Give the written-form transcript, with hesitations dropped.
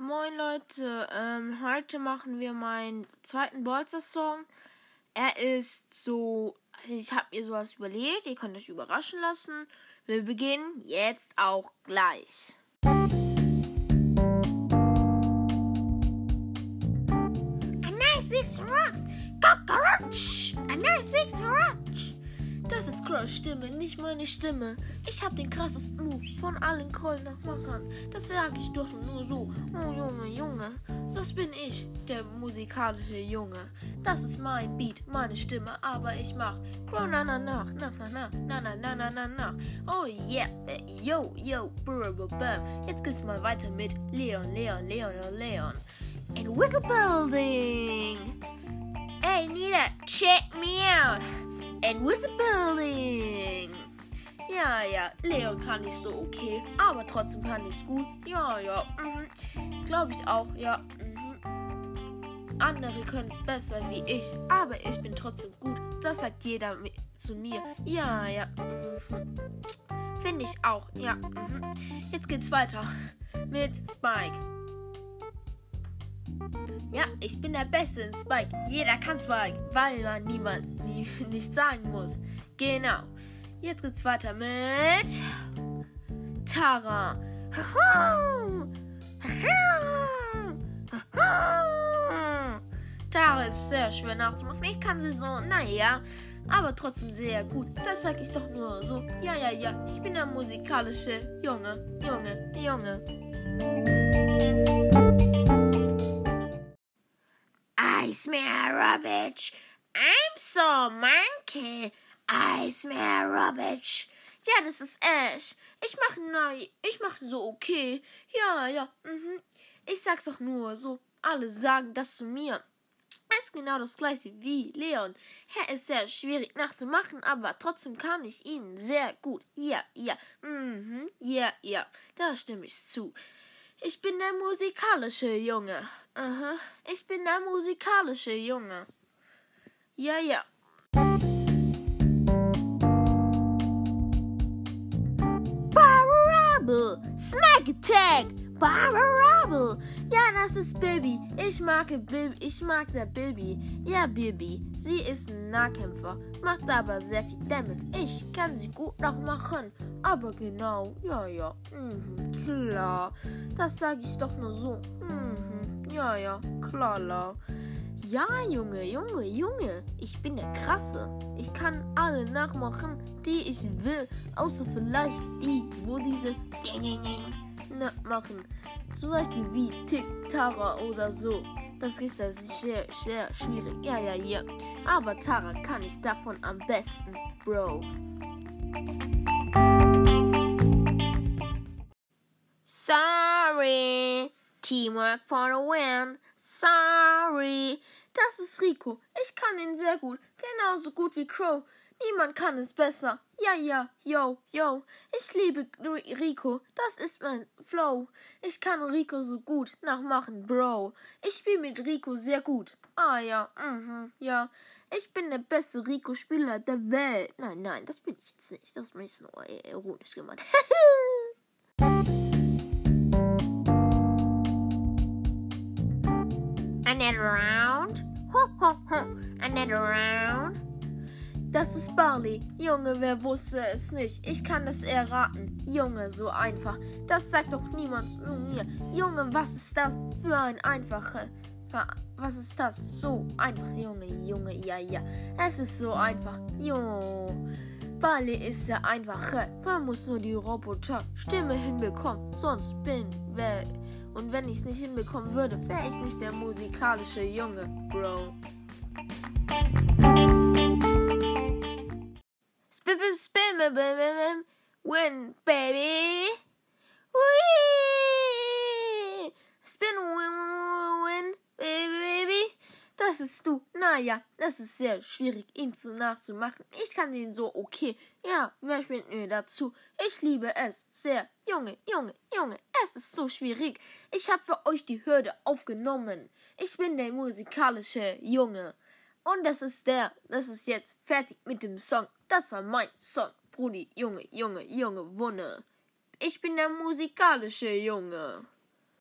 Moin Leute, heute machen wir meinen zweiten Bolzer-Song. Er ist so, ich habe mir sowas überlegt, ihr könnt euch überraschen lassen. Wir beginnen jetzt auch gleich. A nice big rocks, cockroach, a nice big rocks. Das ist Crawls Stimme, nicht meine Stimme. Ich hab den krassesten Move von allen Crawl-Nachmachern. Das sag ich doch nur so. Oh Junge, Junge, das bin ich, der musikalische Junge. Das ist mein Beat, meine Stimme, aber ich mach Crawl na na nach, nach na na, na na na na na na. Oh yeah, yo yo, bam. Jetzt geht's mal weiter mit Leon, Leon, Leon, Leon. In Whistlebuilding. Hey Nina, check me out. And Whistlebuilding. Ja, ja, Leon kann nicht so okay, aber trotzdem kann ich's gut. Ja, ja, glaube ich auch, ja. Andere können's besser wie ich, aber ich bin trotzdem gut. Das sagt jeder zu mir. Ja, ja, finde ich auch, ja. Jetzt geht's weiter mit Spike. Ja, ich bin der Beste in Spike. Jeder kann Spike, weil man niemand nicht sagen muss. Genau. Jetzt geht's weiter mit Tara. Tara ist sehr schwer nachzumachen. Ich kann sie so, naja, aber trotzdem sehr gut. Das sag ich doch nur so. Ja, ja, ja, ich bin der musikalische Junge, Junge, Junge. I smell rubbish. I'm so monkey. I smell rubbish. Ja, das ist Ash. Ich mach so okay. Ja, ja. Ich sag's doch nur so. Alle sagen das zu mir. Es ist genau das gleiche wie Leon. Er ist sehr schwierig nachzumachen, aber trotzdem kann ich ihn sehr gut. Ja, ja. Ja, ja. Da stimme ich zu. Ich bin der musikalische Junge. Aha, ich bin der musikalische Junge. Ja, ja. Barbarabel, Smack Attack, Barbarabel. Ja, das ist Bibi. Ich mag sehr Bibi. Ja, Bibi, sie ist ein Nahkämpfer, macht aber sehr viel Damage. Ich kann sie gut noch machen. Aber genau, ja, ja, klar. Das sage ich doch nur so. Ja, ja, klar, la. Ja, Junge, Junge, Junge. Ich bin der Krasse. Ich kann alle nachmachen, die ich will. Außer vielleicht die, wo diese nachmachen. Zum Beispiel wie TickTara oder so. Das ist ja sehr, sehr schwierig. Ja, ja, ja. Aber Tara kann ich davon am besten, Bro. Sorry. Teamwork for the win. Sorry. Das ist Rico. Ich kann ihn sehr gut. Genauso gut wie Crow. Niemand kann es besser. Ja, ja, yo, yo. Ich liebe Rico. Das ist mein Flow. Ich kann Rico so gut nachmachen, Bro. Ich spiele mit Rico sehr gut. Ah, ja, ja. Ich bin der beste Rico-Spieler der Welt. Nein, nein, das bin ich jetzt nicht. Das ist mir jetzt nur ironisch gemeint. Another round. Ho, ho, ho. Another round. Das ist Barley. Junge, wer wusste es nicht? Ich kann es erraten. Junge, so einfach. Das sagt doch niemand zu mir. Junge, was ist das für ein einfache? Was ist das? So einfach, Junge, Junge, ja, ja. Es ist so einfach. Jo. Barley ist der einfache. Man muss nur die Roboter-Stimme hinbekommen. Sonst bin wer. Und wenn ich es nicht hinbekommen würde, wäre ich nicht der musikalische Junge, Bro. Spin, win, baby. Wee. Spin, win, baby. Das ist du. Naja, das ist sehr schwierig, ihn nachzumachen. Ich kann ihn so okay. Ja, wer spielt mir dazu? Ich liebe es sehr. Junge, Junge, Junge, es ist so schwierig. Ich habe für euch die Hürde aufgenommen. Ich bin der musikalische Junge. Und das ist jetzt fertig mit dem Song. Das war mein Song, Brudi. Junge, Junge, Junge, Wunne. Ich bin der musikalische Junge.